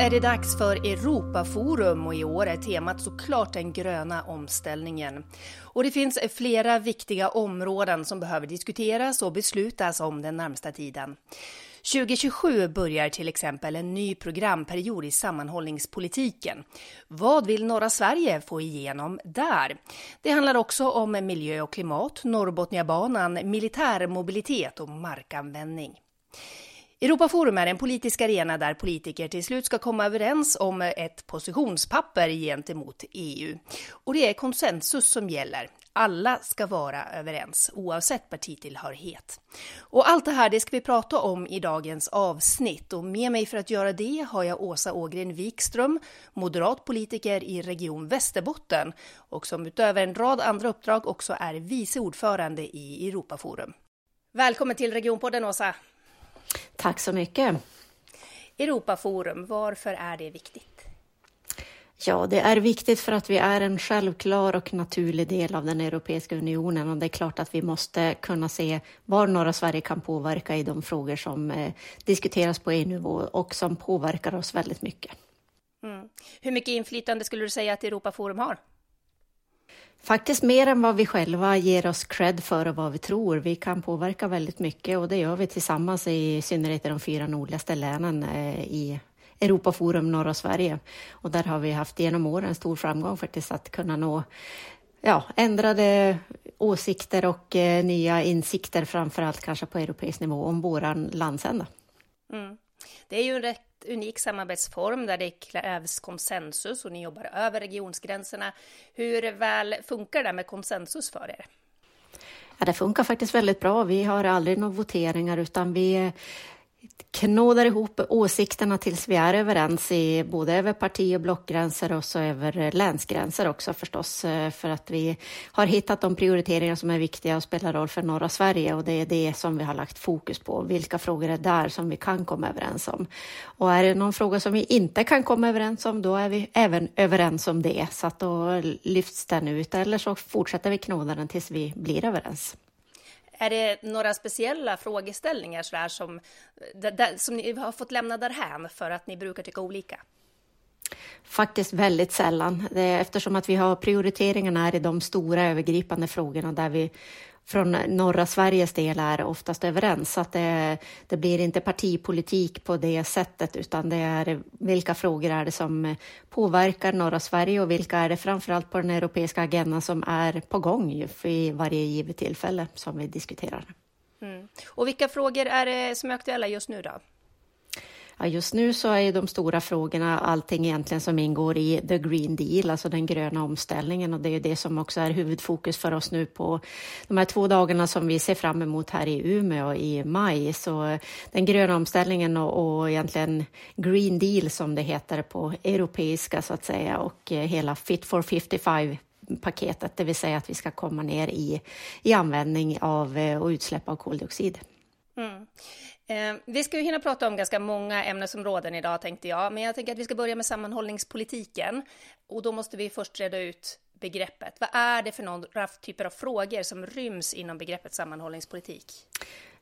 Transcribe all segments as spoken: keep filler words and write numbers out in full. är det dags för Europaforum och i år är temat såklart den gröna omställningen. Och det finns flera viktiga områden som behöver diskuteras och beslutas om den närmsta tiden. tjugohundratjugosju börjar till exempel en ny programperiod i sammanhållningspolitiken. Vad vill norra Sverige få igenom där? Det handlar också om miljö och klimat, Norrbotniabanan, militär mobilitet och markanvändning. Europaforum är en politisk arena där politiker till slut ska komma överens om ett positionspapper gentemot E U. Och det är konsensus som gäller. Alla ska vara överens, oavsett partitillhörighet. Och allt det här det ska vi prata om i dagens avsnitt. Och med mig för att göra det har jag Åsa Ågren-Wikström, moderat politiker i Region Västerbotten. Och som utöver en rad andra uppdrag också är vice ordförande i Europaforum. Välkommen till Regionpodden, Åsa. Tack så mycket. Europaforum, varför är det viktigt? Ja, det är viktigt för att vi är en självklar och naturlig del av den Europeiska unionen och det är klart att vi måste kunna se var norra Sverige kan påverka i de frågor som eh, diskuteras på E U-nivå och som påverkar oss väldigt mycket. Mm. Hur mycket inflytande skulle du säga att Europaforum har? Faktiskt mer än vad vi själva ger oss cred för och vad vi tror. Vi kan påverka väldigt mycket och det gör vi tillsammans i synnerhet i de fyra nordligaste länen i Europaforum norra Sverige. Och där har vi haft genom åren stor framgång faktiskt att kunna nå ja, ändrade åsikter och nya insikter framförallt kanske på europeisk nivå om våran landsända. Mm. Det är ju en rätt unik samarbetsform där det krävs konsensus och ni jobbar över regionsgränserna. Hur väl funkar det med konsensus för er? Ja, det funkar faktiskt väldigt bra. Vi har aldrig några voteringar utan vi knådar ihop åsikterna tills vi är överens i både över parti- och blockgränser och så över länsgränser också förstås för att vi har hittat de prioriteringar som är viktiga och spelar roll för norra Sverige och det är det som vi har lagt fokus på. Vilka frågor är där som vi kan komma överens om? Och är det någon fråga som vi inte kan komma överens om då är vi även överens om det så att då lyfts den ut eller så fortsätter vi knåda den tills vi blir överens. Är det några speciella frågeställningar så där som, där, som ni har fått lämna därhän för att ni brukar tycka olika? Faktiskt väldigt sällan. Det är eftersom att vi har prioriteringarna är i de stora övergripande frågorna där vi från norra Sveriges del är oftast överens. Så att det, det blir inte partipolitik på det sättet utan det är vilka frågor är det som påverkar norra Sverige och vilka är det framförallt på den europeiska agendan som är på gång i varje givet tillfälle som vi diskuterar. Mm. Och vilka frågor är det som är aktuella just nu då? Ja, just nu så är de stora frågorna allting egentligen som ingår i The Green Deal, alltså den gröna omställningen. Och det är det som också är huvudfokus för oss nu på de här två dagarna som vi ser fram emot här i Umeå i maj. Så den gröna omställningen och, och egentligen Green Deal som det heter på europeiska så att säga och hela Fit for femtiofem paketet. Det vill säga att vi ska komma ner i, i användning av och utsläpp av koldioxid. Mm. Vi ska ju hinna prata om ganska många ämnesområden idag tänkte jag, men jag tänker att vi ska börja med sammanhållningspolitiken och då måste vi först reda ut begreppet. Vad är det för några typer av frågor som ryms inom begreppet sammanhållningspolitik?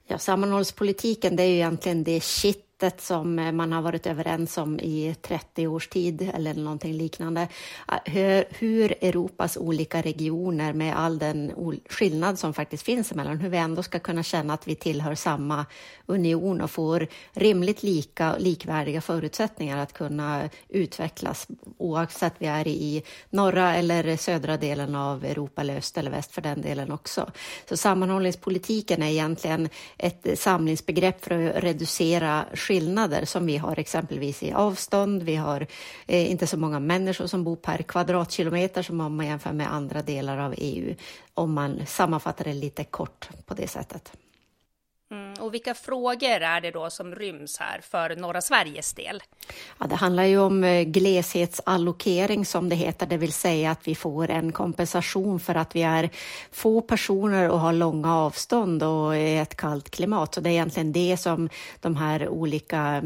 Ja, sammanhållspolitiken det är ju egentligen det shit som man har varit överens om i trettio års tid eller någonting liknande. Hur Europas olika regioner med all den skillnad som faktiskt finns emellan, hur vi ändå ska kunna känna att vi tillhör samma union och får rimligt lika och likvärdiga förutsättningar att kunna utvecklas oavsett vi är i norra eller södra delen av Europa eller öst eller väst för den delen också. Så sammanhållningspolitiken är egentligen ett samlingsbegrepp för att reducera skillnader som vi har exempelvis i avstånd. Vi har eh, inte så många människor som bor per kvadratkilometer som om man jämför med andra delar av E U. Om man sammanfattar det lite kort på det sättet. Mm, och vilka frågor är det då som ryms här för norra Sveriges del? Ja, det handlar ju om glesshetsallokering som det heter. Det vill säga att vi får en kompensation för att vi är få personer och har långa avstånd och ett kallt klimat. Så det är egentligen det som de här olika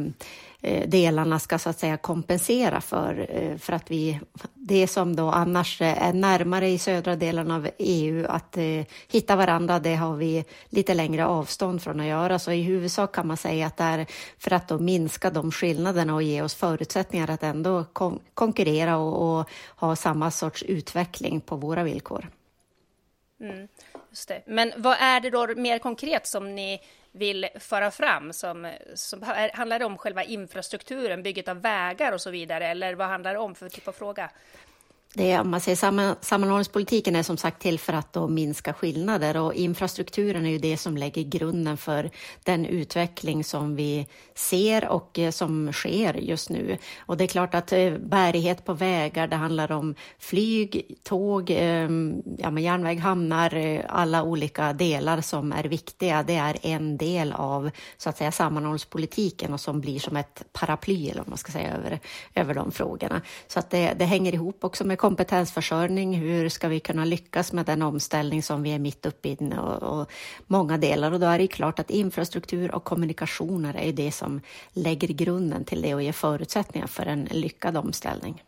delarna ska så att säga kompensera för, för att vi det som då annars är närmare i södra delen av E U att eh, hitta varandra, det har vi lite längre avstånd från att göra. Så i huvudsak kan man säga att det är för att då minska de skillnaderna och ge oss förutsättningar att ändå kon- konkurrera och, och ha samma sorts utveckling på våra villkor. Mm, just det. Men vad är det då mer konkret som ni vill föra fram? Som, som, handlar det om själva infrastrukturen, bygget av vägar och så vidare? Eller vad handlar det om för typ av fråga? Det, om man säger, samman, sammanhållningspolitiken är som sagt till för att då minska skillnader, och infrastrukturen är ju det som lägger grunden för den utveckling som vi ser och som sker just nu. Och det är klart att bärighet på vägar, det handlar om flyg, tåg, ja, järnväg, hamnar, alla olika delar som är viktiga. Det är en del av så att säga sammanhållningspolitiken och som blir som ett paraply, eller om man ska säga, över, över de frågorna. Så att det, det hänger ihop också med kompetensförsörjning, hur ska vi kunna lyckas med den omställning som vi är mitt uppe i och, och många delar. Och då är det klart att infrastruktur och kommunikationer är det som lägger grunden till det och ger förutsättningar för en lyckad omställning.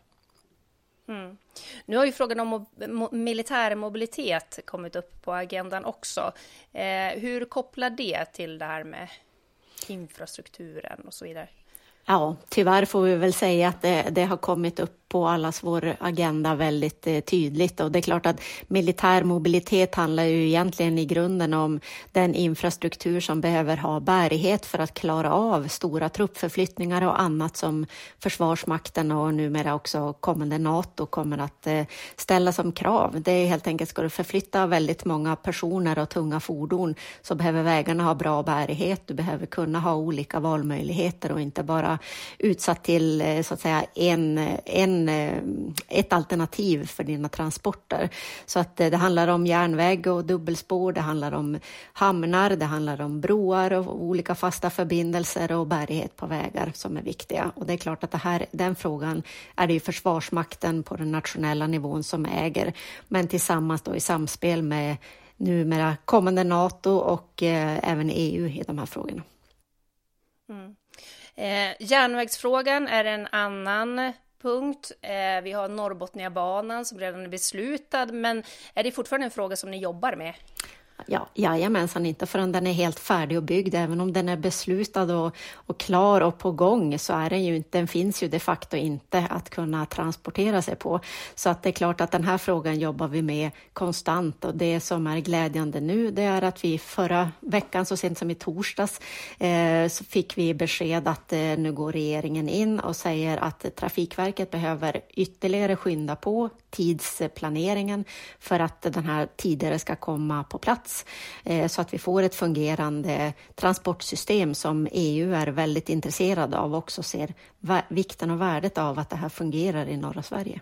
Mm. Nu har ju frågan om mo- mo- militär mobilitet kommit upp på agendan också. Eh, hur kopplar det till det här med infrastrukturen och så vidare? Ja, tyvärr får vi väl säga att det, det har kommit upp på allas vår agenda väldigt eh, tydligt, och det är klart att militär mobilitet handlar ju egentligen i grunden om den infrastruktur som behöver ha bärighet för att klara av stora truppförflyttningar och annat som Försvarsmakten och numera också kommande NATO kommer att eh, ställa som krav. Det är helt enkelt, ska du förflytta väldigt många personer och tunga fordon så behöver vägarna ha bra bärighet, du behöver kunna ha olika valmöjligheter och inte bara utsatt till så att säga en, en ett alternativ för dina transporter. Så att det handlar om järnväg och dubbelspår, det handlar om hamnar, det handlar om broar och olika fasta förbindelser och bärighet på vägar som är viktiga. Och det är klart att det här, den frågan är det ju Försvarsmakten på den nationella nivån som äger, men tillsammans då i samspel med numera kommande NATO och eh, även E U i de här frågorna. Mm. Eh, järnvägsfrågan är en annan punkt. Eh, vi har Norrbotniabanan som redan är beslutad, men är det fortfarande en fråga som ni jobbar med? Ja, jajamensan, inte förrän den är helt färdig och byggd. Även om den är beslutad och, och klar och på gång så är den ju inte, den finns ju de facto inte att kunna transportera sig på. Så att det är klart att den här frågan jobbar vi med konstant, och det som är glädjande nu det är att vi förra veckan, så sent som i torsdags, eh, så fick vi besked att eh, nu går regeringen in och säger att Trafikverket behöver ytterligare skynda på tidsplaneringen för att den här tidigare ska komma på plats. Så att vi får ett fungerande transportsystem som E U är väldigt intresserad av och också ser vikten och värdet av att det här fungerar i norra Sverige.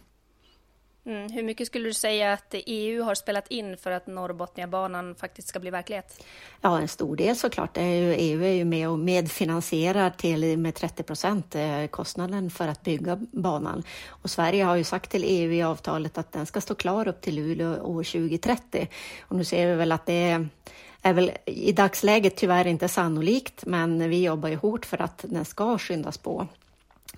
Mm. Hur mycket skulle du säga att E U har spelat in för att Norrbotniabanan faktiskt ska bli verklighet? Ja, en stor del såklart. E U är ju med och medfinansierar till med trettio procent kostnaden för att bygga banan. Och Sverige har ju sagt till E U i avtalet att den ska stå klar upp till Luleå år tjugo trettio. Och nu ser vi väl att det är... är väl i dagsläget tyvärr inte sannolikt, men vi jobbar ju hårt för att den ska skyndas på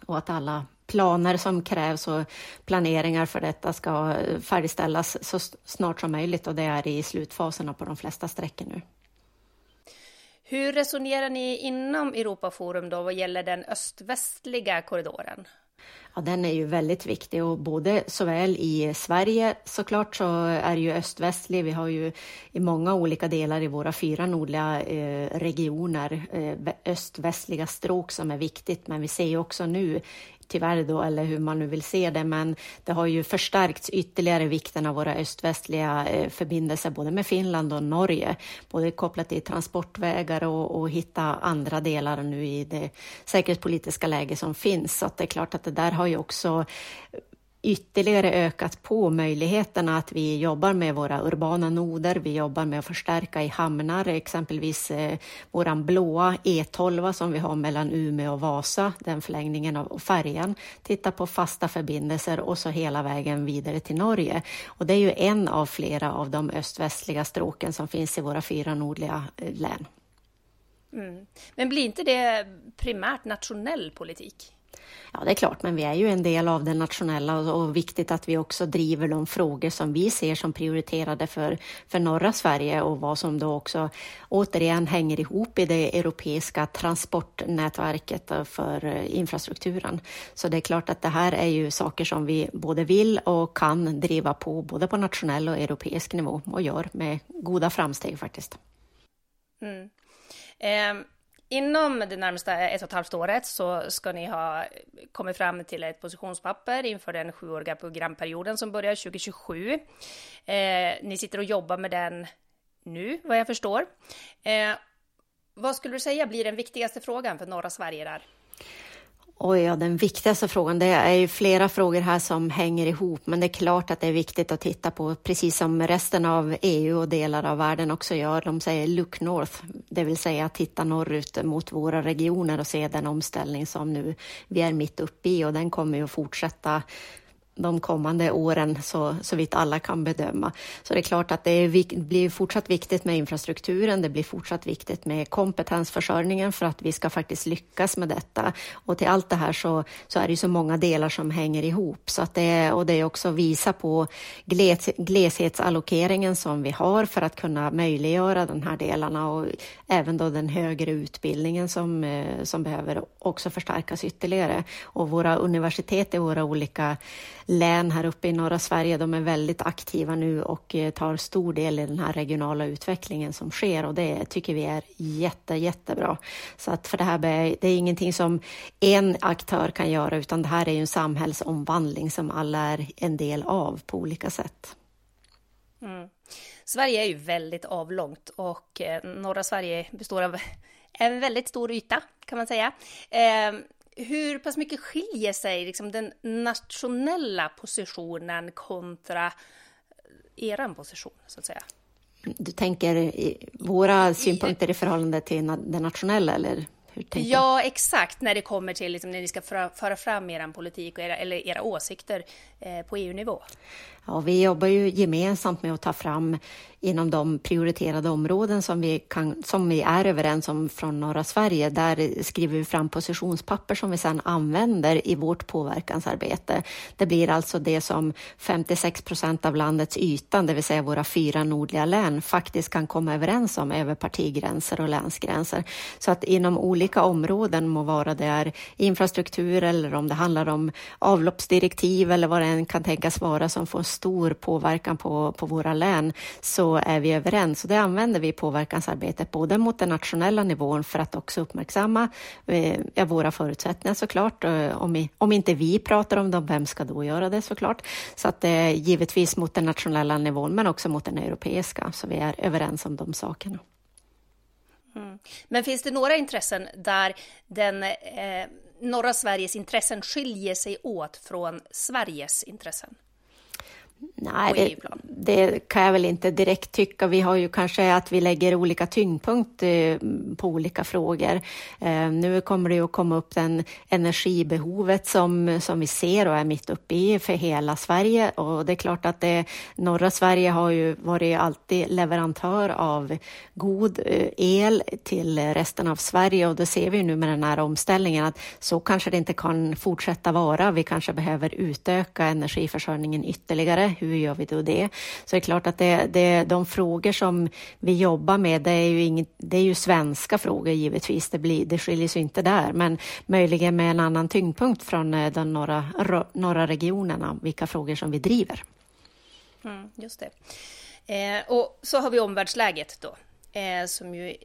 och att alla planer som krävs och planeringar för detta ska färdigställas så snart som möjligt, och det är i slutfaserna på de flesta sträckor nu. Hur resonerar ni inom Europaforum då vad gäller den östvästliga korridoren? Ja, den är ju väldigt viktig, och både såväl i Sverige såklart så är ju öst-västlig. Vi har ju i många olika delar i våra fyra nordliga eh, regioner eh, öst-västliga stråk som är viktigt, men vi ser ju också nu tyvärr då, eller hur man nu vill se det, men det har ju förstärkts ytterligare vikten av våra öst-västliga förbindelser både med Finland och Norge, både kopplat till transportvägar och, och hitta andra delar nu i det säkerhetspolitiska läge som finns. Så att det är klart att det där har ju också ytterligare ökat på möjligheterna att vi jobbar med våra urbana noder, vi jobbar med att förstärka i hamnar, exempelvis eh, våran blåa E tolv som vi har mellan Umeå och Vasa, den förlängningen av färjan, titta på fasta förbindelser och så hela vägen vidare till Norge. Och det är ju en av flera av de öst-västliga stråken som finns i våra fyra nordliga eh, län. Mm. Men blir inte det primärt nationell politik? Ja, det är klart, men vi är ju en del av det nationella och viktigt att vi också driver de frågor som vi ser som prioriterade för, för norra Sverige och vad som då också återigen hänger ihop i det europeiska transportnätverket för infrastrukturen. Så det är klart att det här är ju saker som vi både vill och kan driva på både på nationell och europeisk nivå och gör med goda framsteg faktiskt. Mm. Um... Inom det närmaste ett och ett halvt året så ska ni ha kommit fram till ett positionspapper inför den sjuåriga programperioden som börjar tjugo tjugosju. Eh, ni sitter och jobbar med den nu, vad jag förstår. Eh, vad skulle du säga blir den viktigaste frågan för norra Sverige där? Oj, ja, den viktigaste frågan, det är ju flera frågor här som hänger ihop, men det är klart att det är viktigt att titta på, precis som resten av E U och delar av världen också gör, de säger look north, det vill säga titta norrut mot våra regioner och se den omställning som nu vi är mitt uppe i, och den kommer ju att fortsätta de kommande åren så, så vitt alla kan bedöma. Så det är klart att det är, blir fortsatt viktigt med infrastrukturen, det blir fortsatt viktigt med kompetensförsörjningen för att vi ska faktiskt lyckas med detta. Och till allt det här så, så är det ju så många delar som hänger ihop. Så att det, och det är också visa på gles, gleshetsallokeringen som vi har för att kunna möjliggöra de här delarna, och även då den högre utbildningen som, som behöver också förstärkas ytterligare. Och våra universitet i våra olika län här uppe i norra Sverige, de är väldigt aktiva nu och tar stor del i den här regionala utvecklingen som sker, och det tycker vi är jätte, jättebra. Så att för det här, det är ingenting som en aktör kan göra, utan det här är ju en samhällsomvandling som alla är en del av på olika sätt. Mm. Sverige är ju väldigt avlångt, och norra Sverige består av en väldigt stor yta kan man säga. Eh, Hur pass mycket skiljer sig liksom den nationella positionen kontra eran position, så att säga? Du tänker våra synpunkter i förhållande till den nationella, eller? Ja, exakt. När det kommer till liksom, när ni ska föra fram er politik och era, eller era åsikter eh, på E U-nivå. Ja, vi jobbar ju gemensamt med att ta fram inom de prioriterade områden som vi, kan, som vi är överens om från norra Sverige. Där skriver vi fram positionspapper som vi sedan använder i vårt påverkansarbete. Det blir alltså det som femtiosex procent av landets ytan, det vill säga våra fyra nordliga län, faktiskt kan komma överens om över partigränser och länsgränser. Så att inom olika områden, må vara det är infrastruktur eller om det handlar om avloppsdirektiv eller vad det än kan tänkas vara som får stor påverkan på, på våra län, så är vi överens. Och det använder vi i påverkansarbetet både mot den nationella nivån för att också uppmärksamma eh, våra förutsättningar såklart. Om, vi, om inte vi pratar om dem, vem ska då göra det såklart? Så att det eh, är givetvis mot den nationella nivån men också mot den europeiska. Så vi är överens om de sakerna. Mm. Men finns det några intressen där den, eh, norra Sveriges intressen skiljer sig åt från Sveriges intressen? Nej, det, det kan jag väl inte direkt tycka. Vi har ju kanske att vi lägger olika tyngdpunkt på olika frågor. Nu kommer det ju att komma upp den energibehovet som, som vi ser och är mitt uppe i för hela Sverige. Och det är klart att det, norra Sverige har ju varit alltid leverantör av god el till resten av Sverige. Och det ser vi nu med den här omställningen att så kanske det inte kan fortsätta vara. Vi kanske behöver utöka energiförsörjningen ytterligare. Hur gör vi då det? Så det är klart att det, det, de frågor som vi jobbar med, det är ju, inget, det är ju svenska frågor givetvis. Det, blir, det skiljer sig inte där, men möjligen med en annan tyngdpunkt från de norra, norra regionerna, vilka frågor som vi driver. Mm, just det. Eh, och så har vi omvärldsläget då, eh, som ju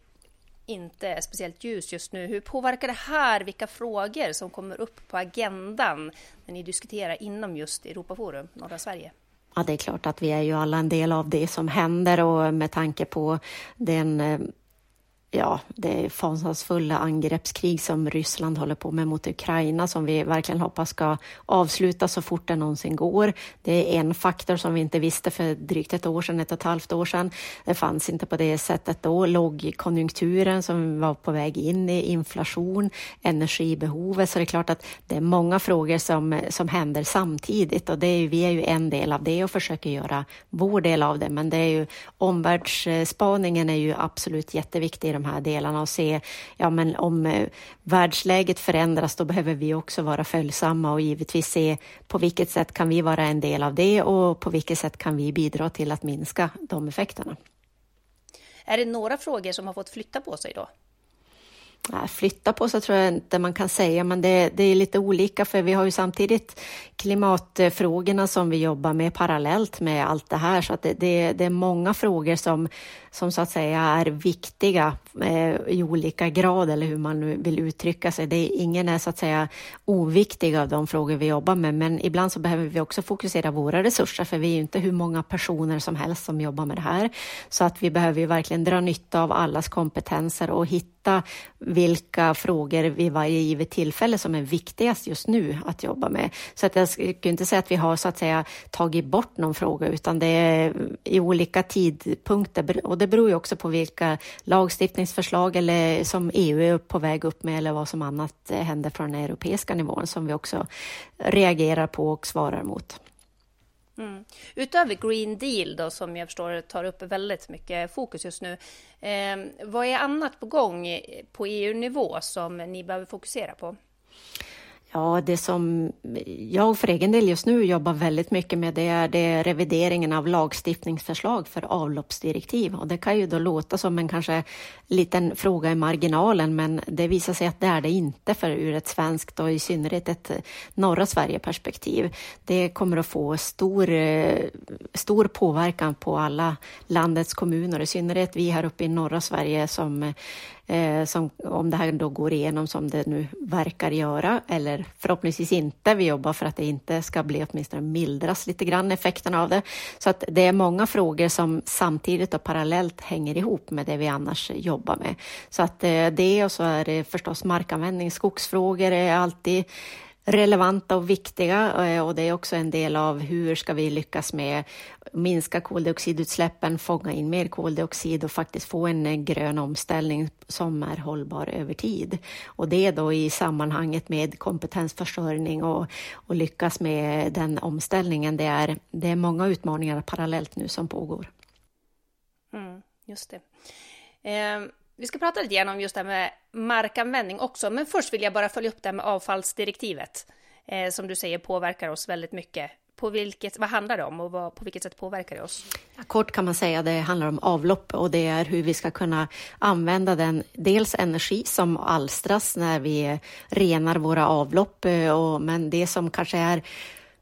inte är speciellt ljus just nu. Hur påverkar det här vilka frågor som kommer upp på agendan när ni diskuterar inom just Europaforum, norra Sverige? Ja, det är klart att vi är ju alla en del av det som händer, och med tanke på den, ja, det fasansfulla angreppskrig som Ryssland håller på med mot Ukraina, som vi verkligen hoppas ska avslutas så fort det någonsin går. Det är en faktor som vi inte visste för drygt ett år sedan, ett och ett halvt år sedan. Det fanns inte på det sättet då. Lågkonjunkturen som var på väg in i, inflation, energibehovet. Så det är klart att det är många frågor som, som händer samtidigt, och det är, vi är ju en del av det och försöker göra vår del av det. Men det är ju, omvärldsspaningen är ju absolut jätteviktig i de här delarna och se, ja, men om världsläget förändras, då behöver vi också vara följsamma och givetvis se på vilket sätt kan vi vara en del av det och på vilket sätt kan vi bidra till att minska de effekterna. Är det några frågor som har fått flytta på sig då? Flytta på så tror jag inte man kan säga, men det, det är lite olika, för vi har ju samtidigt klimatfrågorna som vi jobbar med parallellt med allt det här, så att det, det, det är många frågor som, som så att säga är viktiga eh, i olika grad, eller hur man nu vill uttrycka sig. Det är, ingen är så att säga oviktig av de frågor vi jobbar med, men ibland så behöver vi också fokusera våra resurser, för vi är ju inte hur många personer som helst som jobbar med det här, så att vi behöver ju verkligen dra nytta av allas kompetenser och hitta vilka frågor vid varje givet tillfälle som är viktigast just nu att jobba med. Så att jag skulle inte säga att vi har så att säga tagit bort någon fråga, utan det är i olika tidpunkter, och det beror ju också på vilka lagstiftningsförslag eller som E U är på väg upp med, eller vad som annat händer från den europeiska nivån som vi också reagerar på och svarar mot. Mm. Utöver Green Deal då, som jag förstår tar upp väldigt mycket fokus just nu, eh, vad är annat på gång på E U-nivå som ni behöver fokusera på? Ja, det som jag för egen del just nu jobbar väldigt mycket med, det är, det är revideringen av lagstiftningsförslag för avloppsdirektiv. Och det kan ju då låta som en kanske liten fråga i marginalen, men det visar sig att det är det inte, för ur ett svenskt och i synnerhet ett norra Sverige-perspektiv. Det kommer att få stor, stor påverkan på alla landets kommuner, i synnerhet vi här uppe i norra Sverige som... Som, om det här då går igenom som det nu verkar göra, eller förhoppningsvis inte. Vi jobbar för att det inte ska bli, åtminstone mildras lite grann effekterna av det. Så att det är många frågor som samtidigt och parallellt hänger ihop med det vi annars jobbar med. Så att det, och så är det förstås markanvändning, skogsfrågor är alltid relevanta och viktiga, och det är också en del av hur ska vi lyckas med minska koldioxidutsläppen, fånga in mer koldioxid och faktiskt få en grön omställning som är hållbar över tid. Och det är då i sammanhanget med kompetensförsörjning och, och lyckas med den omställningen. Det är, det är många utmaningar parallellt nu som pågår. Mm, just det. Eh... Vi ska prata lite igenom just det här med markanvändning också, men först vill jag bara följa upp det här med avfallsdirektivet eh, som du säger påverkar oss väldigt mycket. På vilket, vad handlar det om och vad, på vilket sätt påverkar det oss? Kort kan man säga att det handlar om avlopp, och det är hur vi ska kunna använda den dels energi som alstras när vi renar våra avlopp, och, men det som kanske är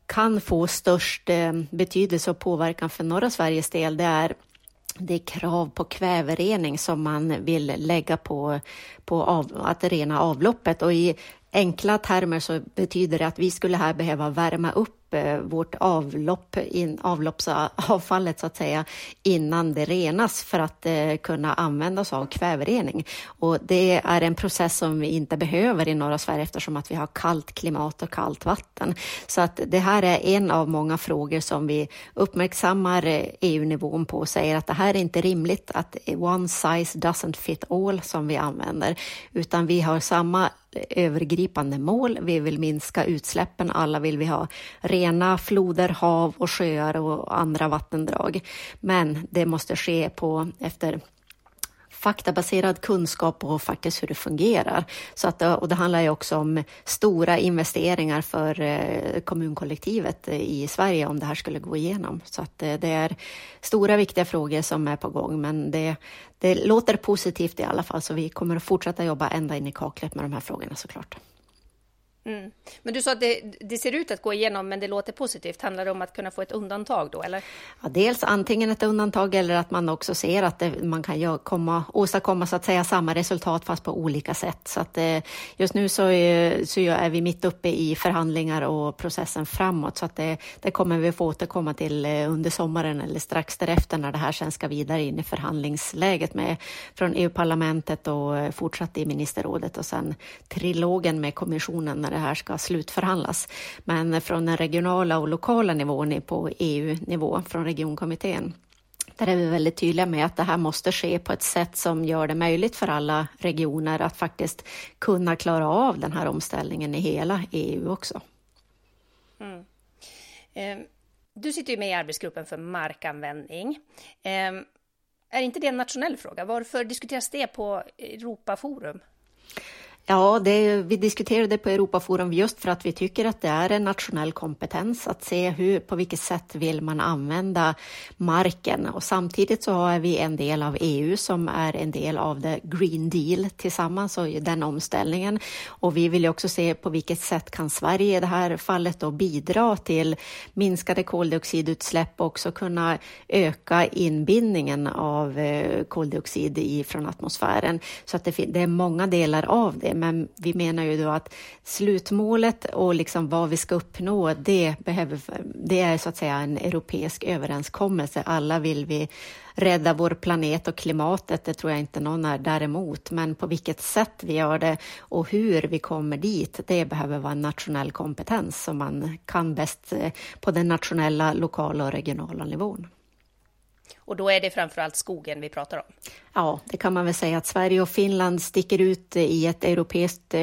kan få störst betydelse och påverkan för norra Sveriges del, det är Det är krav på kväverening som man vill lägga på, på av, att rena avloppet. Och i enkla termer så betyder det att vi skulle här behöva värma upp vårt avlopp, in, avloppsavfallet så att säga, innan det renas för att eh, kunna användas av kväverening. Och det är en process som vi inte behöver i norra Sverige, eftersom att vi har kallt klimat och kallt vatten. Så att det här är en av många frågor som vi uppmärksammar E U-nivån på och säger att det här är inte rimligt, att one size doesn't fit all som vi använder, utan vi har samma övergripande mål. Vi vill minska utsläppen, alla vill vi ha rena floder, hav och sjöar och andra vattendrag. Men det måste ske på efter faktabaserad kunskap och faktiskt hur det fungerar. Så att, och det handlar ju också om stora investeringar för kommunkollektivet i Sverige om det här skulle gå igenom. Så att det är stora viktiga frågor som är på gång, men det, det låter positivt i alla fall, så vi kommer att fortsätta jobba ända in i kaklet med de här frågorna såklart. Mm. Men du sa att det, det ser ut att gå igenom, men det låter positivt. Handlar det om att kunna få ett undantag då, eller? Ja, dels antingen ett undantag, eller att man också ser att det, man kan komma, åstadkomma så att säga samma resultat fast på olika sätt. Så att, just nu så är, så är vi mitt uppe i förhandlingar och processen framåt, så att det, det kommer vi få återkomma till under sommaren eller strax därefter, när det här sen ska vidare in i förhandlingsläget med, från E U-parlamentet och fortsatt i ministerrådet och sen trilogen med kommissionen när det här ska slutförhandlas. Men från den regionala och lokala nivån på E U-nivå, från regionkommittén, där är vi väldigt tydliga med att det här måste ske på ett sätt som gör det möjligt för alla regioner att faktiskt kunna klara av den här omställningen i hela E U också. Mm. Eh, du sitter ju med i arbetsgruppen för markanvändning. Eh, Är inte det en nationell fråga? Varför diskuteras det på Europaforum? Ja, det, vi diskuterade på Europaforum just för att vi tycker att det är en nationell kompetens att se hur, på vilket sätt vill man använda marken. Och samtidigt så har vi en del av E U som är en del av The Green Deal tillsammans och den omställningen. Och vi vill ju också se på vilket sätt kan Sverige i det här fallet då bidra till minskade koldioxidutsläpp och också kunna öka inbindningen av koldioxid i, från atmosfären. Så att det, det är många delar av det. Men vi menar ju då att slutmålet och liksom vad vi ska uppnå, det, behöver, det är så att säga en europeisk överenskommelse. Alla vill vi rädda vår planet och klimatet, det tror jag inte någon är däremot. Men på vilket sätt vi gör det och hur vi kommer dit, det behöver vara en nationell kompetens som man kan bäst på den nationella, lokala och regionala nivån. Och då är det framförallt skogen vi pratar om. Ja, det kan man väl säga att Sverige och Finland sticker ut i ett europeiskt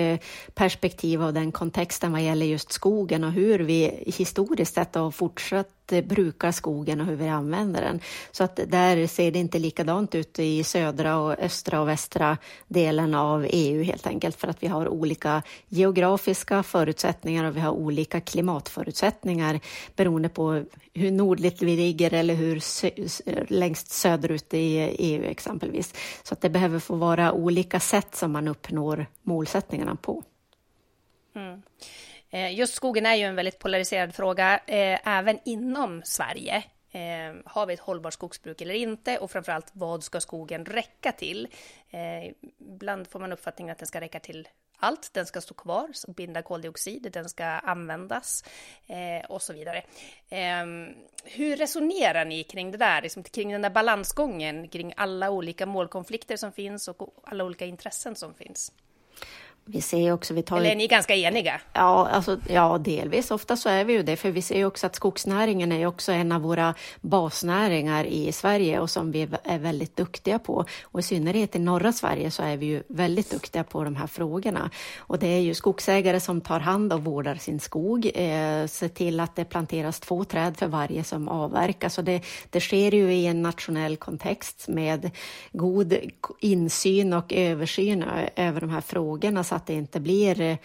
perspektiv av den kontexten vad gäller just skogen och hur vi historiskt sett har fortsatt brukar skogen och hur vi använder den. Så att där ser det inte likadant ut i södra och östra och västra delen av E U helt enkelt för att vi har olika geografiska förutsättningar och vi har olika klimatförutsättningar beroende på hur nordligt vi ligger eller hur sö- längst söderut i E U exempelvis. Så att det behöver få vara olika sätt som man uppnår målsättningarna på. Mm. Just skogen är ju en väldigt polariserad fråga. Även inom Sverige har vi ett hållbart skogsbruk eller inte och framförallt vad ska skogen räcka till? Ibland får man uppfattningen att den ska räcka till allt. Den ska stå kvar, binda koldioxid, den ska användas och så vidare. Hur resonerar ni kring det där? Kring den där balansgången, kring alla olika målkonflikter som finns och alla olika intressen som finns? Vi ser också, vi tar... Eller är ni ganska eniga? Ja, alltså, ja, delvis. Ofta så är vi ju det, för vi ser ju också att skogsnäringen är också en av våra basnäringar i Sverige och som vi är väldigt duktiga på. Och i synnerhet i norra Sverige så är vi ju väldigt duktiga på de här frågorna. Och det är ju skogsägare som tar hand och vårdar sin skog, eh, ser till att det planteras två träd för varje som avverkas. Och det, det sker ju i en nationell kontext med god insyn och översyn över de här frågorna så att det inte blir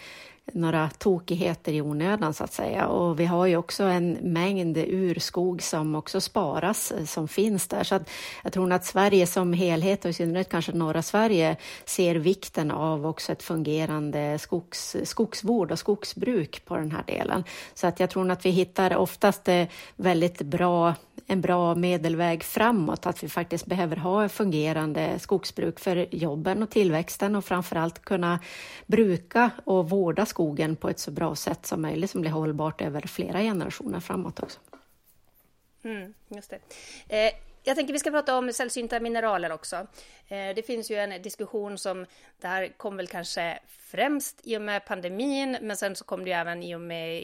några tokigheter i onödan så att säga. Och vi har ju också en mängd urskog som också sparas som finns där. Så att jag tror att Sverige som helhet och i synnerhet kanske norra Sverige ser vikten av också ett fungerande skogs, skogsvård och skogsbruk på den här delen. Så att jag tror att vi hittar oftast väldigt bra, en bra medelväg framåt. Att vi faktiskt behöver ha ett fungerande skogsbruk för jobben och tillväxten och framförallt kunna bruka och vårda skogen på ett så bra sätt som möjligt som blir hållbart över flera generationer framåt också. Mm, just det. Eh, jag tänker vi ska prata om sällsynta mineraler också. Eh, det finns ju en diskussion som där kom väl kanske främst i och med pandemin, men sen så kom det ju även i och med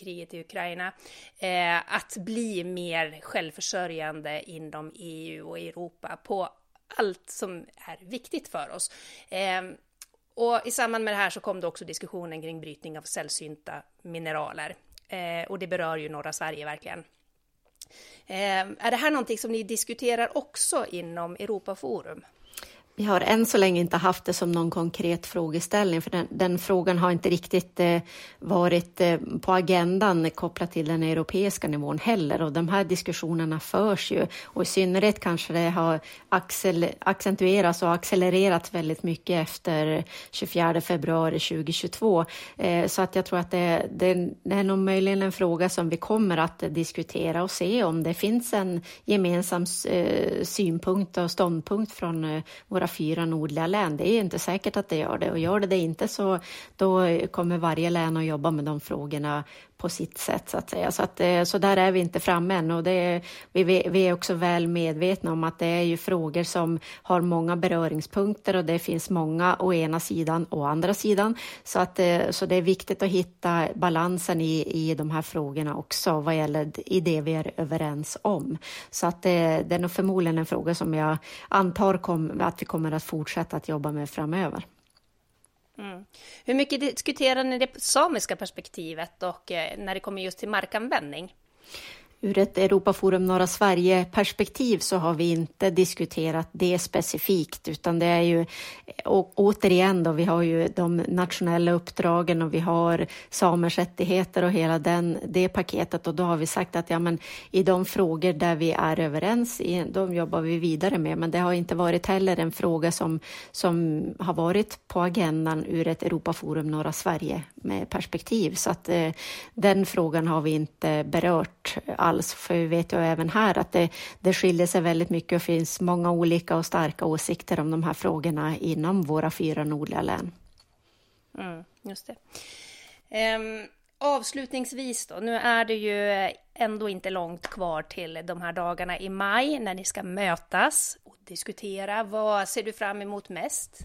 kriget i Ukraina, eh, att bli mer självförsörjande inom E U och Europa på allt som är viktigt för oss. Eh, Och i samband med det här så kom det också diskussionen kring brytning av sällsynta mineraler. Eh, och det berör ju norra Sverige verkligen. Eh, är det här någonting som ni diskuterar också inom Europaforum? Vi har än så länge inte haft det som någon konkret frågeställning för den, den frågan har inte riktigt eh, varit eh, på agendan kopplat till den europeiska nivån heller och de här diskussionerna förs ju och i synnerhet kanske det har accel, accentuerats och accelererat väldigt mycket efter tjugofjärde februari tjugohundratjugotvå eh, så att jag tror att det, det, det är nog möjligen en fråga som vi kommer att diskutera och se om det finns en gemensam eh, synpunkt och ståndpunkt från eh, våra fyra nordliga län. Det är inte säkert att det gör det och gör det, det inte så då kommer varje län att jobba med de frågorna på sitt sätt så att säga. Så, att, så där är vi inte framme än och det, vi, vi är också väl medvetna om att det är ju frågor som har många beröringspunkter och det finns många å ena sidan och andra sidan så, att, så det är viktigt att hitta balansen i, i de här frågorna också vad gäller i det vi är överens om. Så att det, det är nog förmodligen en fråga som jag antar kom, att vi kommer att fortsätta att jobba med framöver. Mm. Hur mycket diskuterar ni det samiska perspektivet och när det kommer just till markanvändning? Ur ett Europaforum Norra Sverige-perspektiv så har vi inte diskuterat det specifikt, utan det är ju å, återigen då, vi har ju de nationella uppdragen och vi har samers rättigheter och hela den, det paketet, och då har vi sagt att ja, men i de frågor där vi är överens, i, de jobbar vi vidare med, men det har inte varit heller en fråga som, som har varit på agendan ur ett Europaforum Norra Sverige med perspektiv, så att eh, den frågan har vi inte berört alls, för vi vet ju även här att det, det skiljer sig väldigt mycket och finns många olika och starka åsikter om de här frågorna inom våra fyra nordliga län. Mm, just det. Um, avslutningsvis då, nu är det ju ändå inte långt kvar till de här dagarna i maj när ni ska mötas och diskutera. Vad ser du fram emot mest?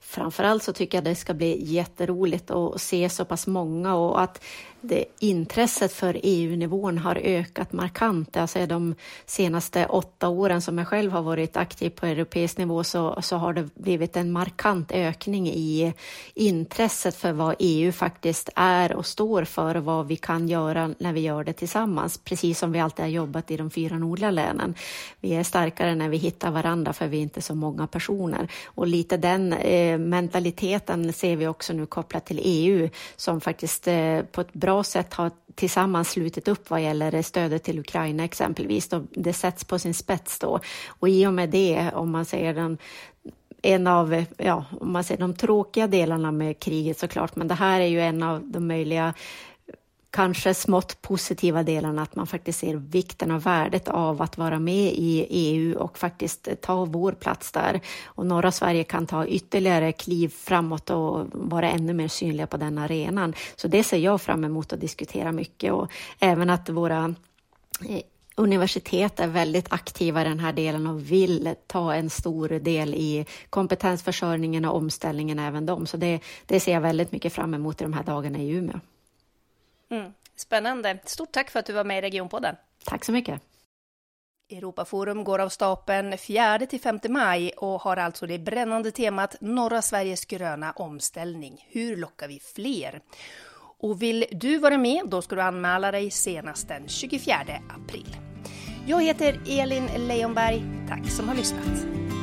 Framförallt så tycker jag det ska bli jätteroligt att se så pass många, och att det, intresset för E U-nivån har ökat markant. Alltså de senaste åtta åren som jag själv har varit aktiv på europeisk nivå så, så har det blivit en markant ökning i intresset för vad E U faktiskt är och står för, och vad vi kan göra när vi gör det tillsammans. Precis som vi alltid har jobbat i de fyra nordliga länen. Vi är starkare när vi hittar varandra, för vi är inte så många personer. Och lite den eh, mentaliteten ser vi också nu kopplat till E U, som faktiskt eh, på ett bra sätt har tillsammans slutit upp vad gäller stödet till Ukraina exempelvis. Det sätts på sin spets då. Och i och med det, om man säger den en av, ja, om man säger de tråkiga delarna med kriget såklart, men det här är ju en av de möjliga kanske smått positiva delarna, att man faktiskt ser vikten och värdet av att vara med i E U och faktiskt ta vår plats där. Och norra Sverige kan ta ytterligare kliv framåt och vara ännu mer synliga på den arenan. Så det ser jag fram emot att diskutera mycket, och även att våra universitet är väldigt aktiva i den här delen och vill ta en stor del i kompetensförsörjningen och omställningen även dem. Så det, det ser jag väldigt mycket fram emot i de här dagarna i Umeå. Mm, spännande. Stort tack för att du var med i Regionpodden. Tack så mycket. Europaforum går av stapeln fjärde till femte maj och har alltså det brännande temat Norra Sveriges gröna omställning. Hur lockar vi fler? Och vill du vara med, då ska du anmäla dig senast den tjugofjärde april. Jag heter Elin Lejonberg. Tack som har lyssnat.